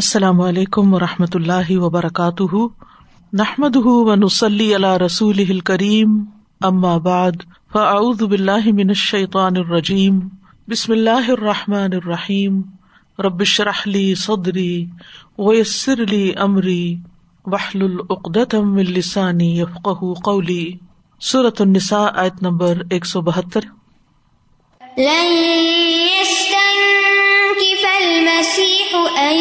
السلام علیکم ورحمۃ اللہ وبرکاتہ، نحمدہ ونصلی علی رسولہ الکریم، اما بعد فاعوذ باللہ من الشیطان الرجیم، بسم اللہ الرحمن الرحیم، رب اشرح لی صدری ویسر لی امری واحلل عقدۃ من لسانی یفقہوا قولی۔ سورۃ النساء آیت نمبر 172۔ لن يستنكف المسيح أن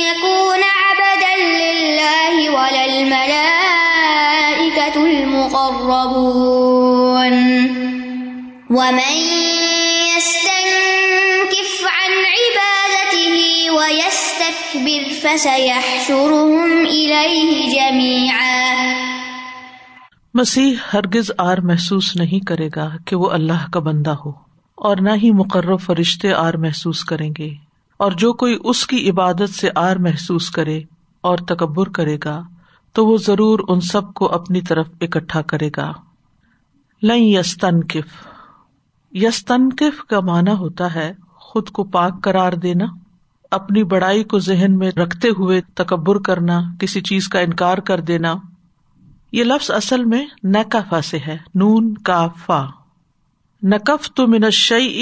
يكون عبدا لله ولا الملائكة المقربون ومن يستنكف عن عبادته ويستكبر فسيحشرهم إليه جميعا۔ مسیح ہرگز آر محسوس نہیں کرے گا کہ وہ اللہ کا بندہ ہو، اور نہ ہی مقرب فرشتے آر محسوس کریں گے، اور جو کوئی اس کی عبادت سے آر محسوس کرے اور تکبر کرے گا تو وہ ضرور ان سب کو اپنی طرف اکٹھا کرے گا۔ لن یستنکف، یستنکف کا معنی ہوتا ہے خود کو پاک قرار دینا، اپنی بڑائی کو ذہن میں رکھتے ہوئے تکبر کرنا، کسی چیز کا انکار کر دینا۔ یہ لفظ اصل میں نکفا سے ہے، نون کافا۔ نکفت من الشیء،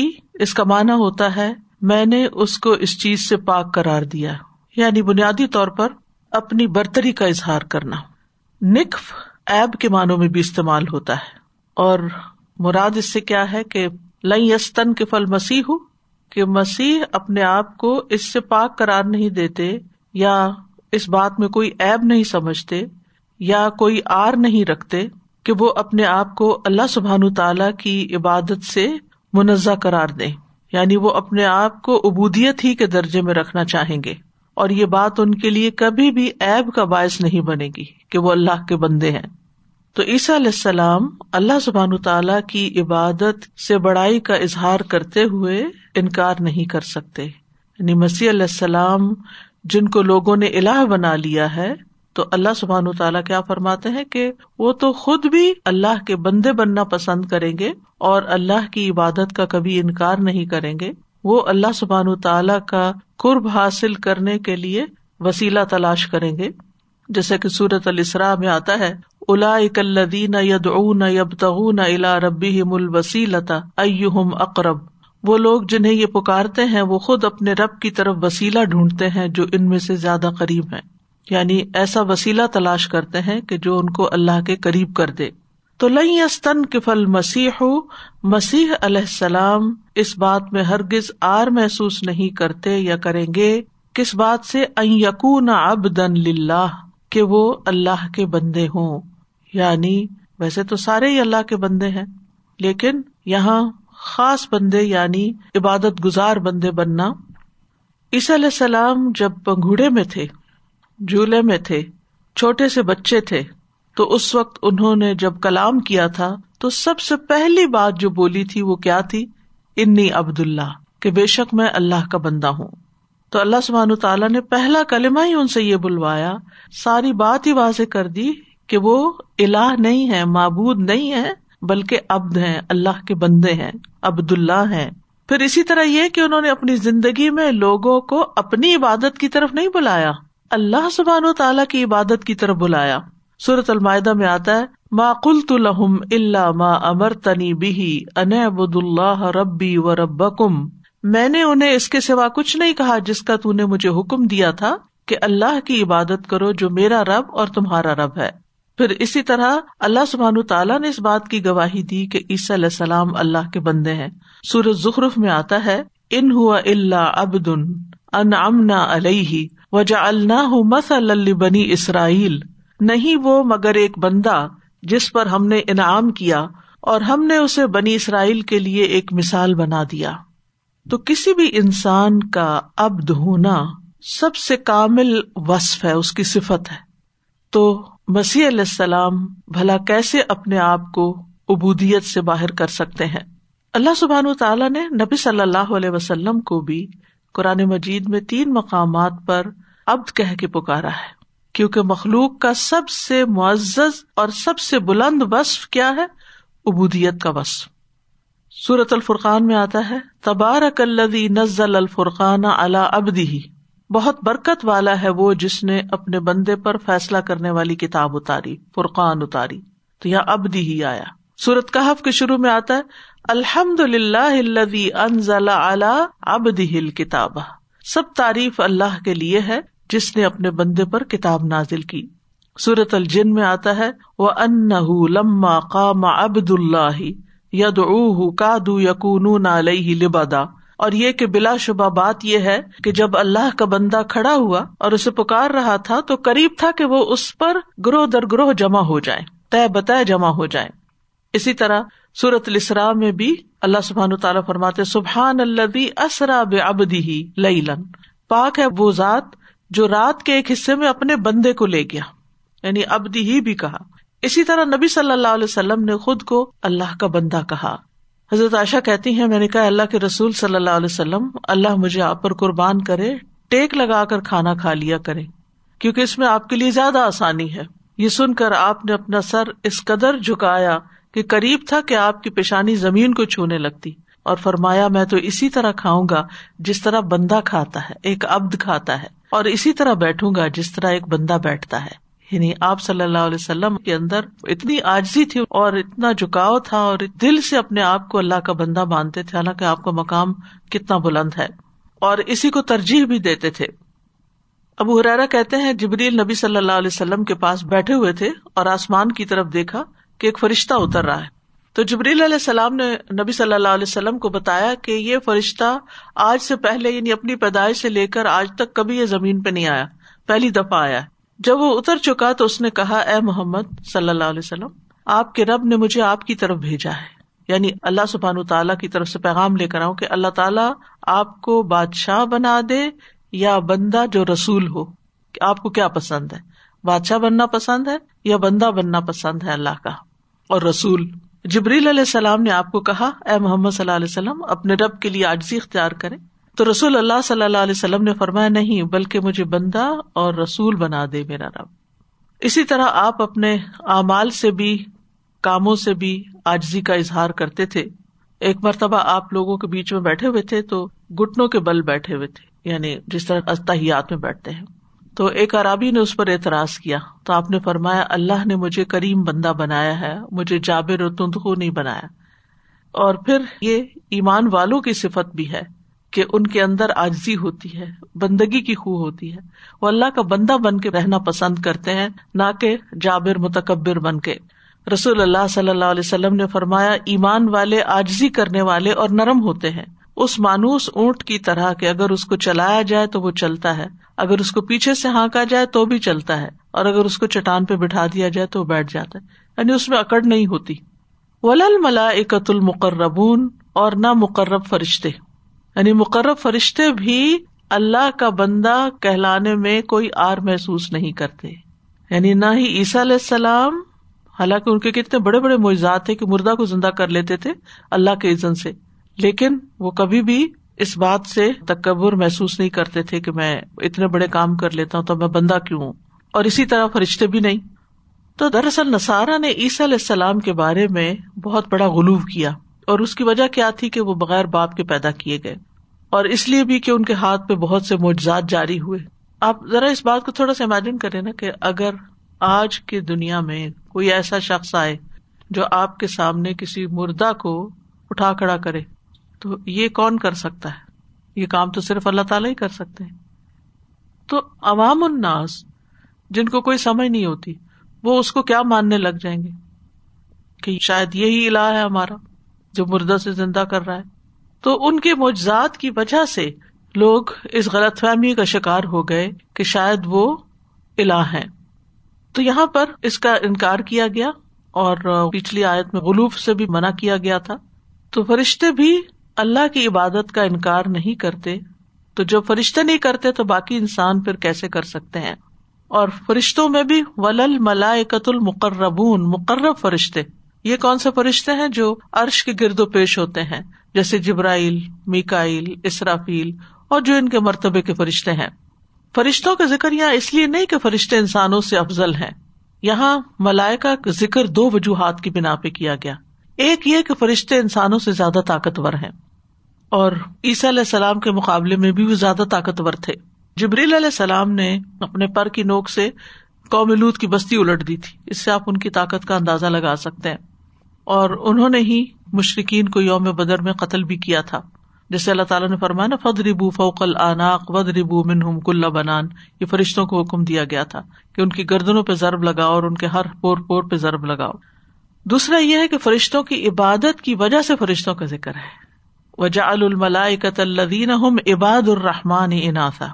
اس کا معنی ہوتا ہے میں نے اس کو اس چیز سے پاک قرار دیا، یعنی بنیادی طور پر اپنی برتری کا اظہار کرنا۔ نکف عیب کے معنوں میں بھی استعمال ہوتا ہے، اور مراد اس سے کیا ہے کہ لن یستنکف المسیح، کہ مسیح اپنے آپ کو اس سے پاک قرار نہیں دیتے، یا اس بات میں کوئی عیب نہیں سمجھتے، یا کوئی آر نہیں رکھتے کہ وہ اپنے آپ کو اللہ سبحانہ تعالیٰ کی عبادت سے منزہ قرار دیں، یعنی وہ اپنے آپ کو عبودیت ہی کے درجے میں رکھنا چاہیں گے، اور یہ بات ان کے لیے کبھی بھی عیب کا باعث نہیں بنے گی کہ وہ اللہ کے بندے ہیں۔ تو عیسیٰ علیہ السلام اللہ سبحانہ تعالیٰ کی عبادت سے بڑائی کا اظہار کرتے ہوئے انکار نہیں کر سکتے، یعنی مسیح علیہ السلام جن کو لوگوں نے الہ بنا لیا ہے، تو اللہ سبحانہ وتعالیٰ کیا فرماتے ہیں کہ وہ تو خود بھی اللہ کے بندے بننا پسند کریں گے اور اللہ کی عبادت کا کبھی انکار نہیں کریں گے۔ وہ اللہ سبحانہ وتعالیٰ کا قرب حاصل کرنے کے لیے وسیلہ تلاش کریں گے، جیسا کہ سورۃ الاسراء میں آتا ہے، اولئک الذین یدعون یبتغون الی ربہم الوسیلۃ ایہم اقرب، وہ لوگ جنہیں یہ پکارتے ہیں وہ خود اپنے رب کی طرف وسیلہ ڈھونڈتے ہیں جو ان میں سے زیادہ قریب ہیں، یعنی ایسا وسیلہ تلاش کرتے ہیں کہ جو ان کو اللہ کے قریب کر دے۔ تو لن یستنکف المسیح، مسیح علیہ السلام اس بات میں ہرگز آر محسوس نہیں کرتے یا کریں گے، کس بات سے؟ ان یکون عبدا للہ، کہ وہ اللہ کے بندے ہوں، یعنی ویسے تو سارے ہی اللہ کے بندے ہیں، لیکن یہاں خاص بندے یعنی عبادت گزار بندے بننا۔ عیسیٰ علیہ السلام جب پنگھوڑے میں تھے، جھولے میں تھے، چھوٹے سے بچے تھے، تو اس وقت انہوں نے جب کلام کیا تھا تو سب سے پہلی بات جو بولی تھی وہ کیا تھی؟ انی عبد اللہ، کہ بے شک میں اللہ کا بندہ ہوں۔ تو اللہ سبحانہ تعالیٰ نے پہلا کلمہ ہی ان سے یہ بلوایا، ساری بات ہی واضح کر دی کہ وہ الہ نہیں ہے، معبود نہیں ہے، بلکہ عبد ہیں، اللہ کے بندے ہیں، عبد اللہ ہیں۔ پھر اسی طرح یہ کہ انہوں نے اپنی زندگی میں لوگوں کو اپنی عبادت کی طرف نہیں بلایا، اللہ سبحانہ و تعالیٰ کی عبادت کی طرف بلایا۔ سورۃ المائدہ میں آتا ہے، ما قلت لهم الا ما امرتنی به ان اعبدوا الله ربی و ربکم، میں نے انہیں اس کے سوا کچھ نہیں کہا جس کا تو نے مجھے حکم دیا تھا کہ اللہ کی عبادت کرو جو میرا رب اور تمہارا رب ہے۔ پھر اسی طرح اللہ سبحانہ و تعالیٰ نے اس بات کی گواہی دی کہ عیسیٰ علیہ السلام اللہ کے بندے ہیں۔ سورۃ زخرف میں آتا ہے، ان هو الا عبد انعمنا علیہ وجعلناہ مثلا لبنی اسرائیل، نہیں وہ مگر ایک بندہ جس پر ہم نے انعام کیا اور ہم نے اسے بنی اسرائیل کے لیے ایک مثال بنا دیا۔ تو کسی بھی انسان کا عبد ہونا سب سے کامل وصف ہے، اس کی صفت ہے۔ تو مسیح علیہ السلام بھلا کیسے اپنے آپ کو عبودیت سے باہر کر سکتے ہیں؟ اللہ سبحانہ و تعالیٰ نے نبی صلی اللہ علیہ وسلم کو بھی قرآن مجید میں 3 مقامات پر عبد کہہ کے پکارا ہے، کیونکہ مخلوق کا سب سے معزز اور سب سے بلند وصف کیا ہے؟ عبودیت کا وصف۔ سورۃ الفرقان میں آتا ہے، تبارک الذی نزل الفرقان علی عبدہ بہت برکت والا ہے وہ جس نے اپنے بندے پر فیصلہ کرنے والی کتاب اتاری، فرقان اتاری. تو یہاں عبدی ہی آیا. سورۃ کہف کے شروع میں آتا ہے الحمدللہ الذی انزل علی عبدہ الکتاب. سب تعریف اللہ کے لیے ہے جس نے اپنے بندے پر کتاب نازل کی. سورۃ الجن میں آتا ہے وَأَنَّهُ لَمَّا قَامَ عَبْدُ اللَّهِ يَدْعُوهُ كَادُوا يَكُونُونَ عَلَيْهِ لِبَدًا. اور یہ کہ بلا شبہ بات یہ ہے کہ جب اللہ کا بندہ کھڑا ہوا اور اسے پکار رہا تھا تو قریب تھا کہ وہ اس پر گروہ در گروہ جمع ہو جائیں، تہ بتہ جمع ہو جائیں. اسی طرح سورۃ الاسراء میں بھی اللہ سبحانہ وتعالی فرماتے سبحان الذی اسرا بعبدہ لیلا، پاک ہے وہ ذات جو رات کے ایک حصے میں اپنے بندے کو لے گیا، یعنی عبدی ہی بھی کہا. اسی طرح نبی صلی اللہ علیہ وسلم نے خود کو اللہ کا بندہ کہا. حضرت عائشہ کہتی ہیں میں نے کہا اللہ کے رسول صلی اللہ علیہ وسلم، اللہ مجھے آپ پر قربان کرے، ٹیک لگا کر کھانا کھا لیا کریں کیونکہ اس میں آپ کے لیے زیادہ آسانی ہے. یہ سن کر آپ نے اپنا سر اس قدر جھکایا کہ قریب تھا کہ آپ کی پیشانی زمین کو چھونے لگتی، اور فرمایا میں تو اسی طرح کھاؤں گا جس طرح بندہ کھاتا ہے، ایک عبد کھاتا ہے، اور اسی طرح بیٹھوں گا جس طرح ایک بندہ بیٹھتا ہے. یعنی آپ صلی اللہ علیہ وسلم کے اندر اتنی عاجزی تھی اور اتنا جھکاؤ تھا، اور دل سے اپنے آپ کو اللہ کا بندہ مانتے تھے، حالانکہ آپ کا مقام کتنا بلند ہے، اور اسی کو ترجیح بھی دیتے تھے. ابو ہریرہ کہتے ہیں جبریل نبی صلی اللہ علیہ وسلم کے پاس بیٹھے ہوئے تھے اور آسمان کی طرف دیکھا کہ ایک فرشتہ اتر رہا ہے. تو جبریل علیہ السلام نے نبی صلی اللہ علیہ وسلم کو بتایا کہ یہ فرشتہ آج سے پہلے، یعنی اپنی پیدائش سے لے کر آج تک کبھی یہ زمین پہ نہیں آیا، پہلی دفعہ آیا ہے. جب وہ اتر چکا تو اس نے کہا اے محمد صلی اللہ علیہ وسلم، آپ کے رب نے مجھے آپ کی طرف بھیجا ہے، یعنی اللہ سبحانہ وتعالیٰ کی طرف سے پیغام لے کر آؤں کہ اللہ تعالیٰ آپ کو بادشاہ بنا دے یا بندہ جو رسول ہو. آپ کو کیا پسند ہے، بادشاہ بننا پسند ہے یا بندہ بننا پسند ہے اللہ کا اور رسول؟ جبریل علیہ السلام نے آپ کو کہا اے محمد صلی اللہ علیہ وسلم، اپنے رب کے لیے عاجزی اختیار کریں. تو رسول اللہ صلی اللہ علیہ وسلم نے فرمایا نہیں، بلکہ مجھے بندہ اور رسول بنا دے میرا رب. اسی طرح آپ اپنے اعمال سے بھی، کاموں سے بھی عاجزی کا اظہار کرتے تھے. ایک مرتبہ آپ لوگوں کے بیچ میں بیٹھے ہوئے تھے تو گھٹنوں کے بل بیٹھے ہوئے تھے، یعنی جس طرح اتحیات میں بیٹھتے ہیں. تو ایک اعرابی نے اس پر اعتراض کیا تو آپ نے فرمایا اللہ نے مجھے کریم بندہ بنایا ہے، مجھے جابر اور تندخو نہیں بنایا. اور پھر یہ ایمان والوں کی صفت بھی ہے کہ ان کے اندر عاجزی ہوتی ہے، بندگی کی خواہ ہوتی ہے، وہ اللہ کا بندہ بن کے رہنا پسند کرتے ہیں، نہ کہ جابر متکبر بن کے. رسول اللہ صلی اللہ علیہ وسلم نے فرمایا ایمان والے عاجزی کرنے والے اور نرم ہوتے ہیں، اس مانوس اونٹ کی طرح کہ اگر اس کو چلایا جائے تو وہ چلتا ہے، اگر اس کو پیچھے سے ہانکا جائے تو بھی چلتا ہے، اور اگر اس کو چٹان پہ بٹھا دیا جائے تو وہ بیٹھ جاتا ہے، یعنی اس میں اکڑ نہیں ہوتی. وَلَلْمَلَائِكَةُ الْمُقَرَّبُونَ، اور نہ مقرب فرشتے، یعنی مقرب فرشتے بھی اللہ کا بندہ کہلانے میں کوئی آر محسوس نہیں کرتے. یعنی نہ ہی عیسیٰ علیہ السلام، حالانکہ ان کے کتنے بڑے بڑے معجزات تھے کہ مردہ کو زندہ کر لیتے تھے اللہ کے اذن سے، لیکن وہ کبھی بھی اس بات سے تکبر محسوس نہیں کرتے تھے کہ میں اتنے بڑے کام کر لیتا ہوں تو میں بندہ کیوں ہوں. اور اسی طرح فرشتے بھی نہیں. تو دراصل نصارہ نے عیسیٰ علیہ السلام کے بارے میں بہت بڑا غلو کیا، اور اس کی وجہ کیا تھی کہ وہ بغیر باپ کے پیدا کیے گئے، اور اس لیے بھی کہ ان کے ہاتھ پہ بہت سے معجزات جاری ہوئے. آپ ذرا اس بات کو تھوڑا سا امیجن کریں نا کہ اگر آج کی دنیا میں کوئی ایسا شخص آئے جو آپ کے سامنے کسی مردہ کو اٹھا کھڑا کرے تو یہ کون کر سکتا ہے؟ یہ کام تو صرف اللہ تعالیٰ ہی کر سکتے ہیں. تو عوام الناس جن کو کوئی سمجھ نہیں ہوتی وہ اس کو کیا ماننے لگ جائیں گے کہ شاید یہی الہ ہے ہمارا جو مردہ سے زندہ کر رہا ہے. تو ان کے معجزات کی وجہ سے لوگ اس غلط فہمی کا شکار ہو گئے کہ شاید وہ الہ ہیں. تو یہاں پر اس کا انکار کیا گیا، اور پچھلی آیت میں غلو سے بھی منع کیا گیا تھا. تو فرشتے بھی اللہ کی عبادت کا انکار نہیں کرتے، تو جب فرشتے نہیں کرتے تو باقی انسان پھر کیسے کر سکتے ہیں؟ اور فرشتوں میں بھی وَلَلْمَلَائِكَةُ الْمُقَرَّبُونَ، مقرب فرشتے. یہ کون سے فرشتے ہیں؟ جو عرش کے گرد و پیش ہوتے ہیں، جیسے جبرائیل، میکائیل، اسرافیل، اور جو ان کے مرتبے کے فرشتے ہیں. فرشتوں کا ذکر یہاں اس لیے نہیں کہ فرشتے انسانوں سے افضل ہیں. یہاں ملائکہ کا ذکر دو وجوہات کی بنا پہ کیا گیا. ایک یہ کہ فرشتے انسانوں سے زیادہ طاقتور ہیں، اور عیسیٰ علیہ السلام کے مقابلے میں بھی وہ زیادہ طاقتور تھے. جبریل علیہ السلام نے اپنے پر کی نوک سے قوم لوط کی بستی الٹ دی تھی، اس سے آپ ان کی طاقت کا اندازہ لگا سکتے ہیں، اور انہوں نے ہی مشرکین کو یوم بدر میں قتل بھی کیا تھا، جیسے اللہ تعالیٰ نے فرمایا فَضْرِبُوا فَوْقَ الْأَعْنَاقِ وَاضْرِبُوا مِنْهُمْ كُلَّ بَنَانٍ، یہ فرشتوں کو حکم دیا گیا تھا کہ ان کی گردنوں پہ ضرب لگاؤ اور ان کے ہر پور پور پہ ضرب لگاؤ۔ دوسرا یہ ہے کہ فرشتوں کی عبادت کی وجہ سے فرشتوں کا ذکر ہے، وَجَعَلُوا الْمَلَائِكَةَ الَّذِينَ هُمْ عِبَادُ الرَّحْمَنِ إِنَاثًا،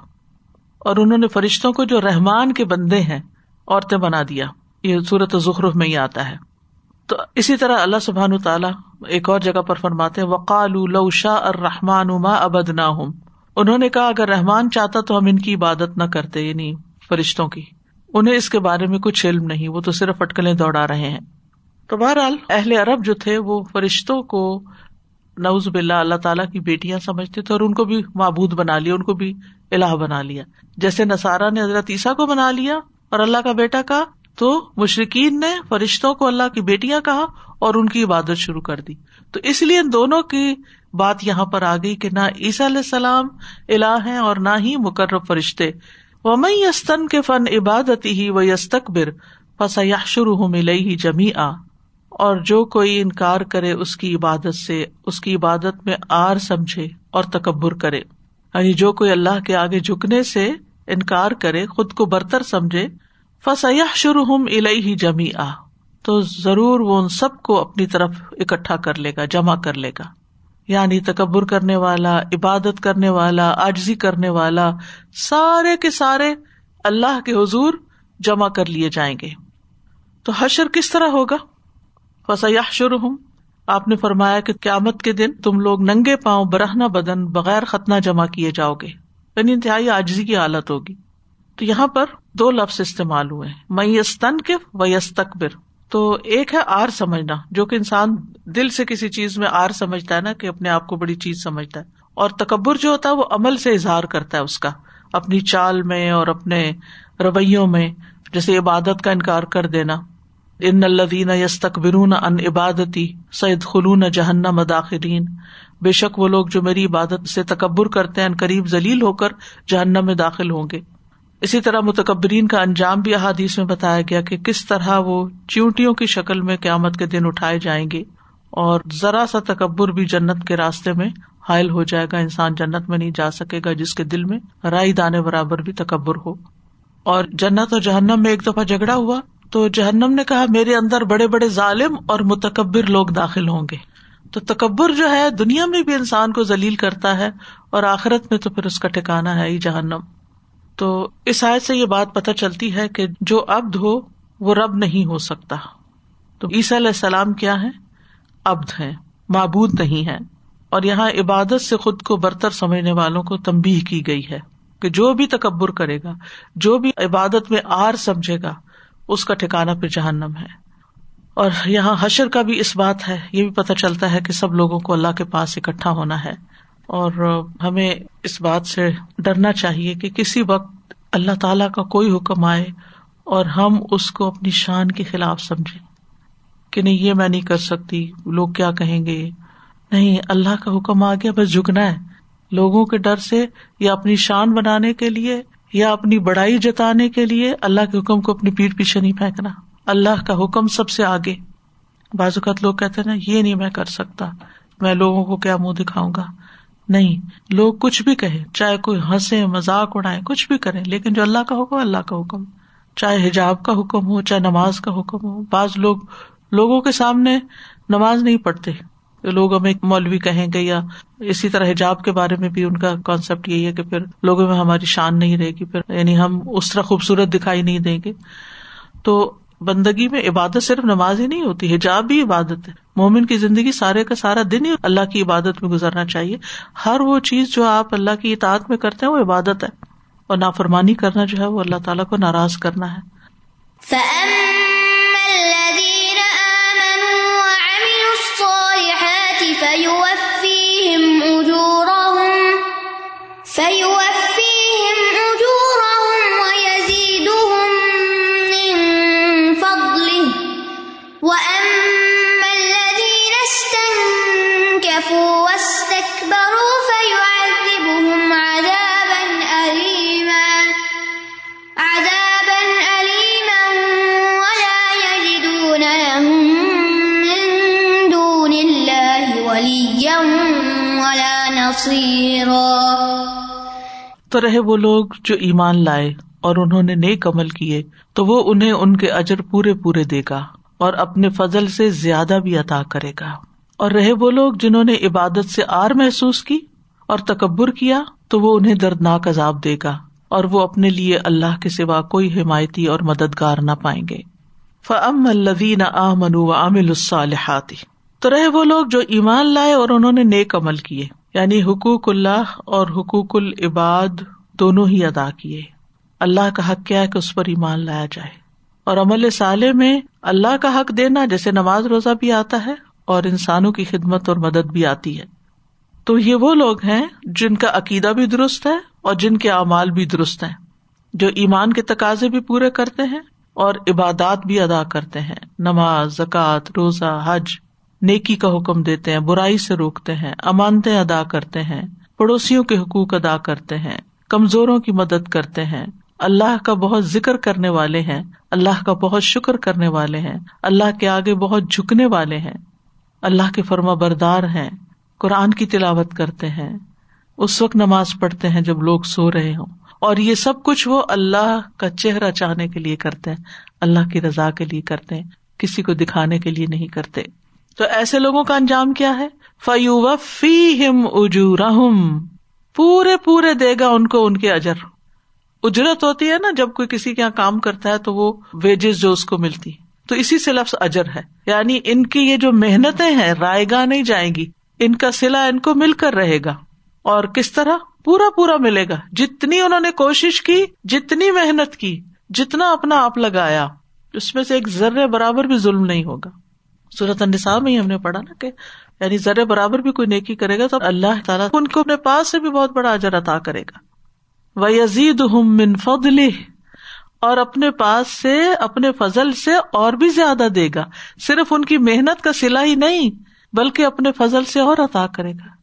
اور انہوں نے فرشتوں کو جو رحمان کے بندے ہیں عورتیں بنا دیا، یہ سورۃ زخرف میں ہی آتا ہے۔ تو اسی طرح اللہ سبحانہ تعالیٰ ایک اور جگہ پر فرماتے ہیں وَقَالُوا لَوْ شَاءَ الرَّحْمَنُ مَا عَبَدْنَاهُمْ، انہوں نے کہا اگر رحمان چاہتا تو ہم ان کی عبادت نہ کرتے، یعنی فرشتوں کی، انہیں اس کے بارے میں کچھ علم نہیں، وہ تو صرف اٹکلیں دوڑا رہے ہیں۔ تو بہرحال اہل عرب جو تھے وہ فرشتوں کو نعوذ باللہ اللہ تعالیٰ کی بیٹیاں سمجھتے تھے، اور ان کو بھی معبود بنا لیا، ان کو بھی الہ بنا لیا، جیسے نصارا نے حضرت عیسیٰ کو بنا لیا اور اللہ کا بیٹا کہا، تو مشرکین نے فرشتوں کو اللہ کی بیٹیاں کہا اور ان کی عبادت شروع کر دی۔ تو اس لیے ان دونوں کی بات یہاں پر آ گئی کہ نہ عیسیٰ علیہ السلام الہ ہیں اور نہ ہی مقرب فرشتے۔ وَمَن يَسْتَنكِفْ عَن عِبَادَتِهِ وَيَسْتَكْبِرْ فَسَيَحْشُرُهُمْ إِلَيْهِ جَمِيعًا، اور جو کوئی انکار کرے اس کی عبادت سے، اس کی عبادت میں عار سمجھے اور تکبر کرے، یعنی جو کوئی اللہ کے آگے جھکنے سے انکار کرے، خود کو برتر سمجھے، فَسَيَحْشُرُهُمْ إِلَيْهِ جَمِيعًا، تو ضرور وہ ان سب کو اپنی طرف اکٹھا کر لے گا، جمع کر لے گا، یعنی تکبر کرنے والا، عبادت کرنے والا، عاجزی کرنے والا، سارے کے سارے اللہ کے حضور جمع کر لیے جائیں گے۔ تو حشر کس طرح ہوگا؟ فَسَيَحْشُرُهُمْ، آپ نے فرمایا کہ قیامت کے دن تم لوگ ننگے پاؤں، برہنہ بدن، بغیر ختنہ جمع کیے جاؤ گے، یعنی انتہائی عاجزی کی حالت ہوگی۔ تو یہاں پر دو لفظ استعمال ہوئے ہیں، مَن يَسْتَنكِفْ وَيَسْتَكْبِرْ، تو ایک ہے عار سمجھنا، جو کہ انسان دل سے کسی چیز میں عار سمجھتا ہے نا، کہ اپنے آپ کو بڑی چیز سمجھتا ہے، اور تکبر جو ہوتا ہے وہ عمل سے اظہار کرتا ہے اس کا، اپنی چال میں اور اپنے رویوں میں، جیسے عبادت کا انکار کر دینا، ان الذین یستکبرون عن عبادتی سیدخلون جہنم داخرین، بے شک وہ لوگ جو میری عبادت سے تکبر کرتے ہیں قریب ذلیل ہو کر جہنم میں داخل ہوں گے۔ اسی طرح متکبرین کا انجام بھی احادیث میں بتایا گیا کہ کس طرح وہ چیونٹیوں کی شکل میں قیامت کے دن اٹھائے جائیں گے، اور ذرا سا تکبر بھی جنت کے راستے میں حائل ہو جائے گا، انسان جنت میں نہیں جا سکے گا جس کے دل میں رائی دانے برابر بھی تکبر ہو۔ اور جنت اور جہنم میں ایک دفعہ جھگڑا ہوا تو جہنم نے کہا میرے اندر بڑے بڑے ظالم اور متکبر لوگ داخل ہوں گے۔ تو تکبر جو ہے دنیا میں بھی انسان کو ذلیل کرتا ہے، اور آخرت میں تو پھر اس کا ٹھکانا ہے ہی جہنم۔ تو اس آیت سے یہ بات پتہ چلتی ہے کہ جو عبد ہو وہ رب نہیں ہو سکتا۔ تو عیسیٰ علیہ السلام کیا ہیں؟ عبد ہیں، معبود نہیں ہیں، اور یہاں عبادت سے خود کو برتر سمجھنے والوں کو تنبیہ کی گئی ہے کہ جو بھی تکبر کرے گا، جو بھی عبادت میں عار سمجھے گا، اس کا ٹھکانہ پھر جہنم ہے۔ اور یہاں حشر کا بھی اس بات ہے، یہ بھی پتہ چلتا ہے کہ سب لوگوں کو اللہ کے پاس اکٹھا ہونا ہے، اور ہمیں اس بات سے ڈرنا چاہیے کہ کسی وقت اللہ تعالیٰ کا کوئی حکم آئے اور ہم اس کو اپنی شان کے خلاف سمجھیں کہ نہیں یہ میں نہیں کر سکتی، لوگ کیا کہیں گے، نہیں اللہ کا حکم آ گیا بس جھکنا ہے، لوگوں کے ڈر سے یا اپنی شان بنانے کے لیے یا اپنی بڑائی جتانے کے لیے اللہ کے حکم کو اپنی پیٹھ پیچھے نہیں پھینکنا، اللہ کا حکم سب سے آگے۔ بعض اوقات لوگ کہتے ہیں نا یہ نہیں میں کر سکتا، میں لوگوں کو کیا منہ دکھاؤں گا، نہیں، لوگ کچھ بھی کہیں، چاہے کوئی ہنسے، مذاق اڑائیں، کچھ بھی کریں، لیکن جو اللہ کا حکم اللہ کا حکم، چاہے حجاب کا حکم ہو، چاہے نماز کا حکم ہو۔ بعض لوگوں کے سامنے نماز نہیں پڑھتے، لوگ ہمیں مولوی کہیں گے، یا اسی طرح حجاب کے بارے میں بھی ان کا کانسیپٹ یہی ہے کہ پھر لوگوں میں ہماری شان نہیں رہے گی، پھر یعنی ہم اس طرح خوبصورت دکھائی نہیں دیں گے۔ تو بندگی میں عبادت صرف نماز ہی نہیں ہوتی، حجاب بھی عبادت ہے۔ مومن کی زندگی سارے کا سارا دن ہی اللہ کی عبادت میں گزارنا چاہیے، ہر وہ چیز جو آپ اللہ کی اطاعت میں کرتے ہیں وہ عبادت ہے، اور نافرمانی کرنا جو ہے وہ اللہ تعالیٰ کو ناراض کرنا ہے۔ فَأَمَّا الَّذِينَ آمَنُوا وَعَمِلُوا الصَّالِحَاتِ فَيُوَفِّيهِمْ أُجُورَهُمْ وَيَزِيدُهُمْ مِنْ فَضْلِهِ وَاسْتَكْبَرُوا فَيُعَذِّبُهُمْ عَذَابًا أَلِيمًا۔ تو رہے وہ لوگ جو ایمان لائے اور انہوں نے نیک عمل کیے تو وہ انہیں ان کے اجر پورے پورے دے گا اور اپنے فضل سے زیادہ بھی عطا کرے گا۔ اور رہے وہ لوگ جنہوں نے عبادت سے عار محسوس کی اور تکبر کیا تو وہ انہیں دردناک عذاب دے گا اور وہ اپنے لیے اللہ کے سوا کوئی حمایتی اور مددگار نہ پائیں گے۔ فَأَمَّا الَّذِينَ آمَنُوا وَعَمِلُوا الصَّالِحَاتِ، تو رہے وہ لوگ جو ایمان لائے اور انہوں نے نیک عمل کیے، یعنی حقوق اللہ اور حقوق العباد دونوں ہی ادا کیے۔ اللہ کا حق کیا ہے کہ اس پر ایمان لایا جائے، اور عمل صالح میں اللہ کا حق دینا جیسے نماز روزہ بھی آتا ہے اور انسانوں کی خدمت اور مدد بھی آتی ہے۔ تو یہ وہ لوگ ہیں جن کا عقیدہ بھی درست ہے اور جن کے اعمال بھی درست ہیں، جو ایمان کے تقاضے بھی پورے کرتے ہیں اور عبادات بھی ادا کرتے ہیں، نماز، زکوٰۃ، روزہ، حج، نیکی کا حکم دیتے ہیں، برائی سے روکتے ہیں، امانتیں ادا کرتے ہیں، پڑوسیوں کے حقوق ادا کرتے ہیں، کمزوروں کی مدد کرتے ہیں، اللہ کا بہت ذکر کرنے والے ہیں، اللہ کا بہت شکر کرنے والے ہیں، اللہ کے آگے بہت جھکنے والے ہیں، اللہ کے فرما بردار ہیں، قرآن کی تلاوت کرتے ہیں، اس وقت نماز پڑھتے ہیں جب لوگ سو رہے ہوں، اور یہ سب کچھ وہ اللہ کا چہرہ چاہنے کے لیے کرتے ہیں، اللہ کی رضا کے لیے کرتے ہیں، کسی کو دکھانے کے لیے نہیں کرتے۔ تو ایسے لوگوں کا انجام کیا ہے؟ فَيُوَفِّيهِمْ أُجُورَهُمْ، پورے پورے دے گا ان کو ان کے اجر۔ اجرت ہوتی ہے نا، جب کوئی کسی کے یہاں کام کرتا ہے تو وہ ویجز جو اس کو ملتی، تو اسی سے لفظ اجر ہے، یعنی ان کی یہ جو محنتیں ہیں رائگاں نہیں جائیں گی، ان کا صلہ ان کو مل کر رہے گا۔ اور کس طرح؟ پورا پورا ملے گا، جتنی انہوں نے کوشش کی، جتنی محنت کی، جتنا اپنا آپ لگایا، اس میں سے ایک ذرے برابر بھی ظلم نہیں ہوگا۔ سورۃ النساء میں ہم نے پڑھا نا کہ یعنی ذرے برابر بھی کوئی نیکی کرے گا تو اللہ تعالیٰ ان کو اپنے پاس سے بھی بہت بڑا اجر عطا کرے گا۔ وَيَزِيدُهُم مِّن فَضْلِهِ، اور اپنے پاس سے، اپنے فضل سے اور بھی زیادہ دے گا، صرف ان کی محنت کا صلہ ہی نہیں بلکہ اپنے فضل سے اور عطا کرے گا۔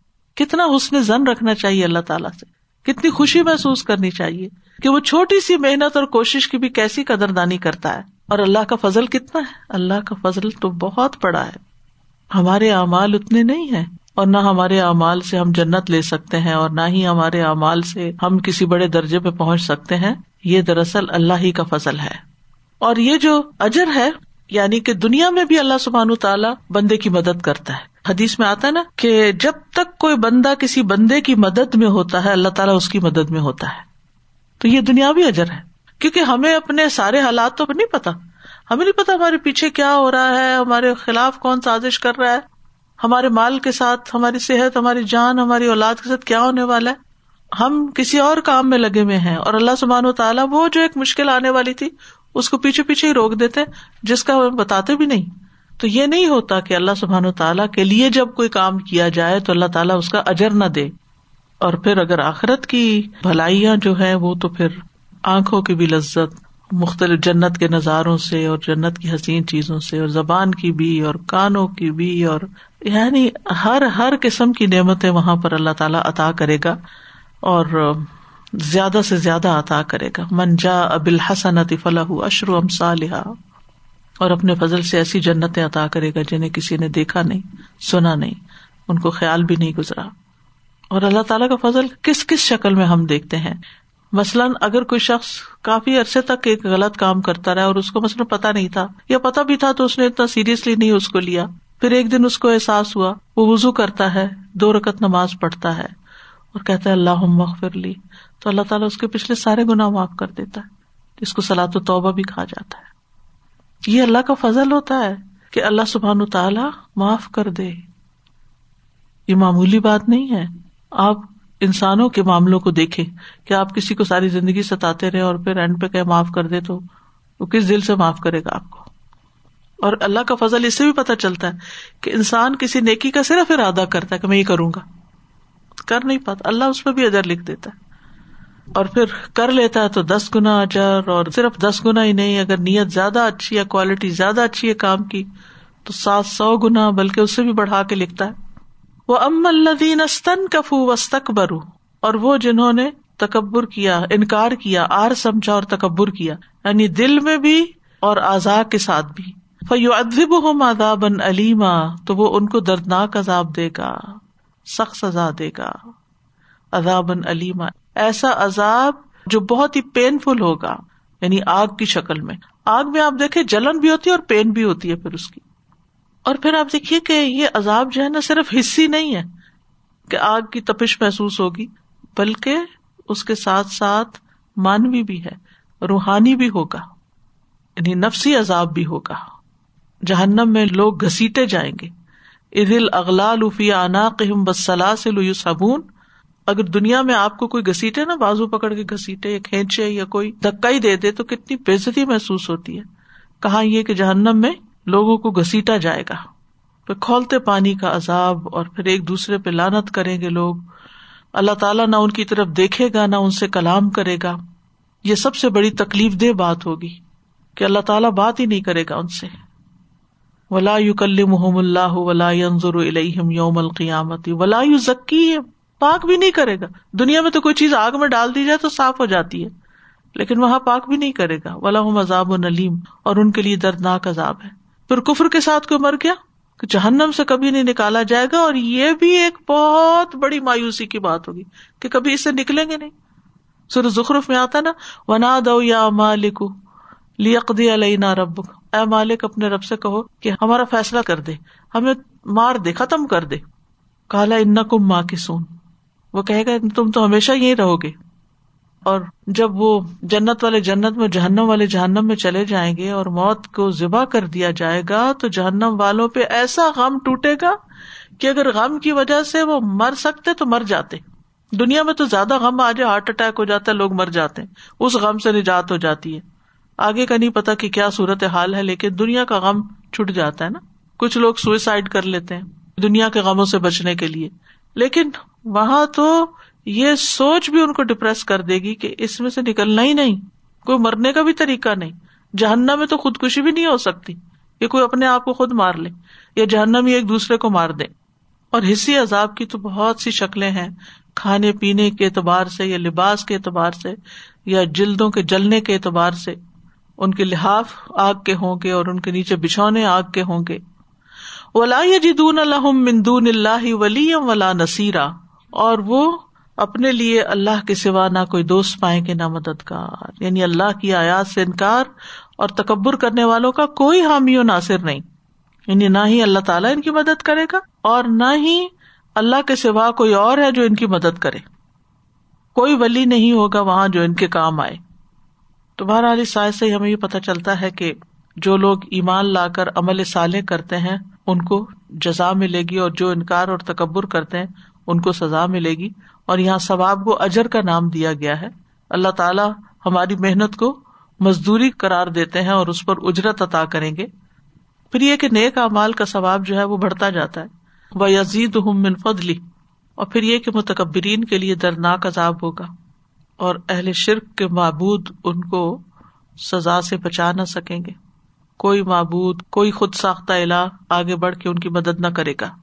کتنا حسن ظن رکھنا چاہیے اللہ تعالیٰ سے، کتنی خوشی محسوس کرنی چاہیے کہ وہ چھوٹی سی محنت اور کوشش کی بھی کیسی قدردانی کرتا ہے، اور اللہ کا فضل کتنا ہے، اللہ کا فضل تو بہت بڑا ہے۔ ہمارے اعمال اتنے نہیں ہیں، اور نہ ہمارے اعمال سے ہم جنت لے سکتے ہیں، اور نہ ہی ہمارے اعمال سے ہم کسی بڑے درجے پہ پہنچ سکتے ہیں، یہ دراصل اللہ ہی کا فضل ہے۔ اور یہ جو اجر ہے یعنی کہ دنیا میں بھی اللہ سبحانہ تعالیٰ بندے کی مدد کرتا ہے۔ حدیث میں آتا ہے نا کہ جب تک کوئی بندہ کسی بندے کی مدد میں ہوتا ہے اللہ تعالیٰ اس کی مدد میں ہوتا ہے، تو یہ دنیاوی اجر ہے، کیونکہ ہمیں اپنے سارے حالات تو نہیں پتا، ہمیں نہیں پتا ہمارے پیچھے کیا ہو رہا ہے، ہمارے خلاف کون سازش کر رہا ہے، ہمارے مال کے ساتھ، ہماری صحت، ہماری جان، ہماری اولاد کے ساتھ کیا ہونے والا ہے۔ ہم کسی اور کام میں لگے ہوئے ہیں، اور اللہ سبحانہ تعالیٰ وہ جو ایک مشکل آنے والی تھی اس کو پیچھے پیچھے ہی روک دیتے، جس کا ہمیں بتاتے بھی نہیں۔ تو یہ نہیں ہوتا کہ اللہ سبحانہ تعالیٰ کے لیے جب کوئی کام کیا جائے تو اللہ تعالیٰ اس کا اجر نہ دے۔ اور پھر اگر آخرت کی بھلائیاں جو ہیں وہ تو پھر آنکھوں کی بھی لذت، مختلف جنت کے نظاروں سے اور جنت کی حسین چیزوں سے، اور زبان کی بھی، اور کانوں کی بھی، اور یعنی ہر قسم کی نعمتیں وہاں پر اللہ تعالیٰ عطا کرے گا، اور زیادہ سے زیادہ عطا کرے گا۔ من جاء بالحسنۃ فلہ عشر امثالہا، اور اپنے فضل سے ایسی جنتیں عطا کرے گا جنہیں کسی نے دیکھا نہیں، سنا نہیں، ان کو خیال بھی نہیں گزرا۔ اور اللہ تعالیٰ کا فضل کس کس شکل میں ہم دیکھتے ہیں۔ مثلاً اگر کوئی شخص کافی عرصے تک ایک غلط کام کرتا رہا اور اس کو مثلاً پتہ نہیں تھا، یا پتہ بھی تھا تو اس نے اتنا سیریسلی نہیں اس کو لیا، پھر ایک دن اس کو احساس ہوا، وہ وضو کرتا ہے، 2 رکعت نماز پڑھتا ہے اور کہتا ہے اللہم اغفر لی، تو اللہ تعالیٰ اس کے پچھلے سارے گناہ معاف کر دیتا ہے، اس کو صلاۃ و توبہ بھی کہا جاتا ہے۔ یہ اللہ کا فضل ہوتا ہے کہ اللہ سبحانہ تعالیٰ معاف کر دے، یہ معمولی بات نہیں ہے۔ آپ انسانوں کے معاملوں کو دیکھیں کہ آپ کسی کو ساری زندگی ستاتے رہے اور پھر اینڈ پہ کہ معاف کر دے، تو وہ کس دل سے معاف کرے گا آپ کو۔ اور اللہ کا فضل اس سے بھی پتہ چلتا ہے کہ انسان کسی نیکی کا صرف ارادہ کرتا ہے کہ میں یہ کروں گا، کر نہیں پاتا، اللہ اس پہ بھی اجر لکھ دیتا ہے، اور پھر کر لیتا ہے تو 10 گنا اجر، اور صرف 10 گنا ہی نہیں، اگر نیت زیادہ اچھی ہے، کوالٹی زیادہ اچھی ہے کام کی، تو 700 گنا بلکہ اس سے بھی بڑھا کے لکھتا ہے۔ وَأَمَّا الَّذِينَ اسْتَنْكَفُوا وَاسْتَكْبَرُوا، اور وہ جنہوں نے تکبر کیا، انکار کیا، آر سمجھا اور تکبر کیا، یعنی دل میں بھی اور اعضاء کے ساتھ بھی، فَيُعَذِّبُهُمْ عَذَابًا أَلِيمًا، تو وہ ان کو دردناک عذاب دے گا، سخت سزا دے گا، عذابًا أَلِيمًا ایسا عذاب جو بہت ہی پین فل ہوگا، یعنی آگ کی شکل میں۔ آگ میں آپ دیکھیں جلن بھی ہوتی ہے اور پین بھی ہوتی ہے پھر اس کی۔ اور پھر آپ دیکھیے کہ یہ عذاب جو ہے نا صرف حصی نہیں ہے کہ آگ کی تپش محسوس ہوگی، بلکہ اس کے ساتھ ساتھ مانوی بھی ہے، روحانی بھی ہوگا، یعنی نفسی عذاب بھی ہوگا۔ جہنم میں لوگ گھسیٹے جائیں گے، اذ الاغلال فی اعناقہم والسلاسل یسحبون۔ اگر دنیا میں آپ کو کوئی گھسیٹے نا، بازو پکڑ کے گھسیٹے یا کھینچے یا کوئی دھکا ہی دے دے تو کتنی بے عزتی محسوس ہوتی ہے، کہاں یہ کہ جہنم میں لوگوں کو گھسیٹا جائے گا۔ پھر کھولتے پانی کا عذاب، اور پھر ایک دوسرے پہ لعنت کریں گے لوگ، اللہ تعالیٰ نہ ان کی طرف دیکھے گا نہ ان سے کلام کرے گا۔ یہ سب سے بڑی تکلیف دہ بات ہوگی کہ اللہ تعالیٰ بات ہی نہیں کرے گا ان سے۔ ولا یکلمہم اللہ ولا ینظر الیہم یوم القیامۃ ولا یزکیہم، پاک بھی نہیں کرے گا۔ دنیا میں تو کوئی چیز آگ میں ڈال دی جائے تو صاف ہو جاتی ہے، لیکن وہاں پاک بھی نہیں کرے گا۔ وَلَهُمْ عَذَابٌ أَلِيمٌ، اور ان کے لیے دردناک عذاب ہے۔ پھر کفر کے ساتھ کوئی مر گیا کہ جہنم سے کبھی نہیں نکالا جائے گا، اور یہ بھی ایک بہت بڑی مایوسی کی بات ہوگی کہ کبھی اس سے نکلیں گے نہیں۔ سورہ زخرف میں آتا نا، وَنَادَوْا يَا مَالِكُ لِيَقْضِ عَلَيْنَا رَبُّكَ، اے مالک اپنے رب سے کہو کہ ہمارا فیصلہ کر دے، ہمیں مار دے، ختم کر دے۔ قَالَ إِنَّكُمْ مَاكِثُونَ، وہ کہے گا تم تو ہمیشہ یہی رہو گے۔ اور جب وہ جنت والے جنت میں، جہنم والے جہنم میں چلے جائیں گے اور موت کو ذبح کر دیا جائے گا، تو جہنم والوں پہ ایسا غم ٹوٹے گا کہ اگر غم کی وجہ سے وہ مر سکتے تو مر جاتے۔ دنیا میں تو زیادہ غم آ جائے، ہارٹ اٹیک ہو جاتا ہے، لوگ مر جاتے ہیں، اس غم سے نجات ہو جاتی ہے۔ آگے کا نہیں پتا کہ کیا صورت حال ہے، لیکن دنیا کا غم چھٹ جاتا ہے نا۔ کچھ لوگ سوئسائڈ کر لیتے ہیں دنیا کے غموں سے بچنے کے لیے، لیکن وہاں تو یہ سوچ بھی ان کو ڈپریس کر دے گی کہ اس میں سے نکلنا ہی نہیں، کوئی مرنے کا بھی طریقہ نہیں۔ جہنم میں تو خودکشی بھی نہیں ہو سکتی کہ کوئی اپنے آپ کو خود مار لے یا جہنم ہی ایک دوسرے کو مار دے۔ اور حصی عذاب کی تو بہت سی شکلیں ہیں، کھانے پینے کے اعتبار سے یا لباس کے اعتبار سے یا جلدوں کے جلنے کے اعتبار سے۔ ان کے لحاف آگ کے ہوں گے اور ان کے نیچے بچھونے آگ کے ہوں گے۔ وَلَا يَجِدُونَ لَهُم مِّن دُونِ اللَّهِ وَلِيًّا وَلَا نَصِيرًا، اور وہ اپنے لیے اللہ کے سوا نہ کوئی دوست پائیں گے نہ مددگار، یعنی اللہ کی آیات سے انکار اور تکبر کرنے والوں کا کوئی حامی و ناصر نہیں، یعنی نہ ہی اللہ تعالیٰ ان کی مدد کرے گا اور نہ ہی اللہ کے سوا کوئی اور ہے جو ان کی مدد کرے، کوئی ولی نہیں ہوگا وہاں جو ان کے کام آئے۔ تو بہرحال اس آیت سے ہمیں یہ پتہ چلتا ہے کہ جو لوگ ایمان لا کر عمل صالح کرتے ہیں ان کو جزا ملے گی، اور جو انکار اور تکبر کرتے ہیں ان کو سزا ملے گی۔ اور یہاں ثواب کو اجر کا نام دیا گیا ہے، اللہ تعالیٰ ہماری محنت کو مزدوری قرار دیتے ہیں اور اس پر اجرت عطا کریں گے۔ پھر یہ کہ نیک اعمال کا ثواب جو ہے وہ بڑھتا جاتا ہے، وَيَزِيدُهُم مِّن فَضْلِهِ، اور پھر یہ کہ متکبرین کے لیے درناک عذاب ہوگا، اور اہل شرک کے معبود ان کو سزا سے بچا نہ سکیں گے، کوئی معبود، کوئی خود ساختہ الہ آگے بڑھ کے ان کی مدد نہ کرے گا۔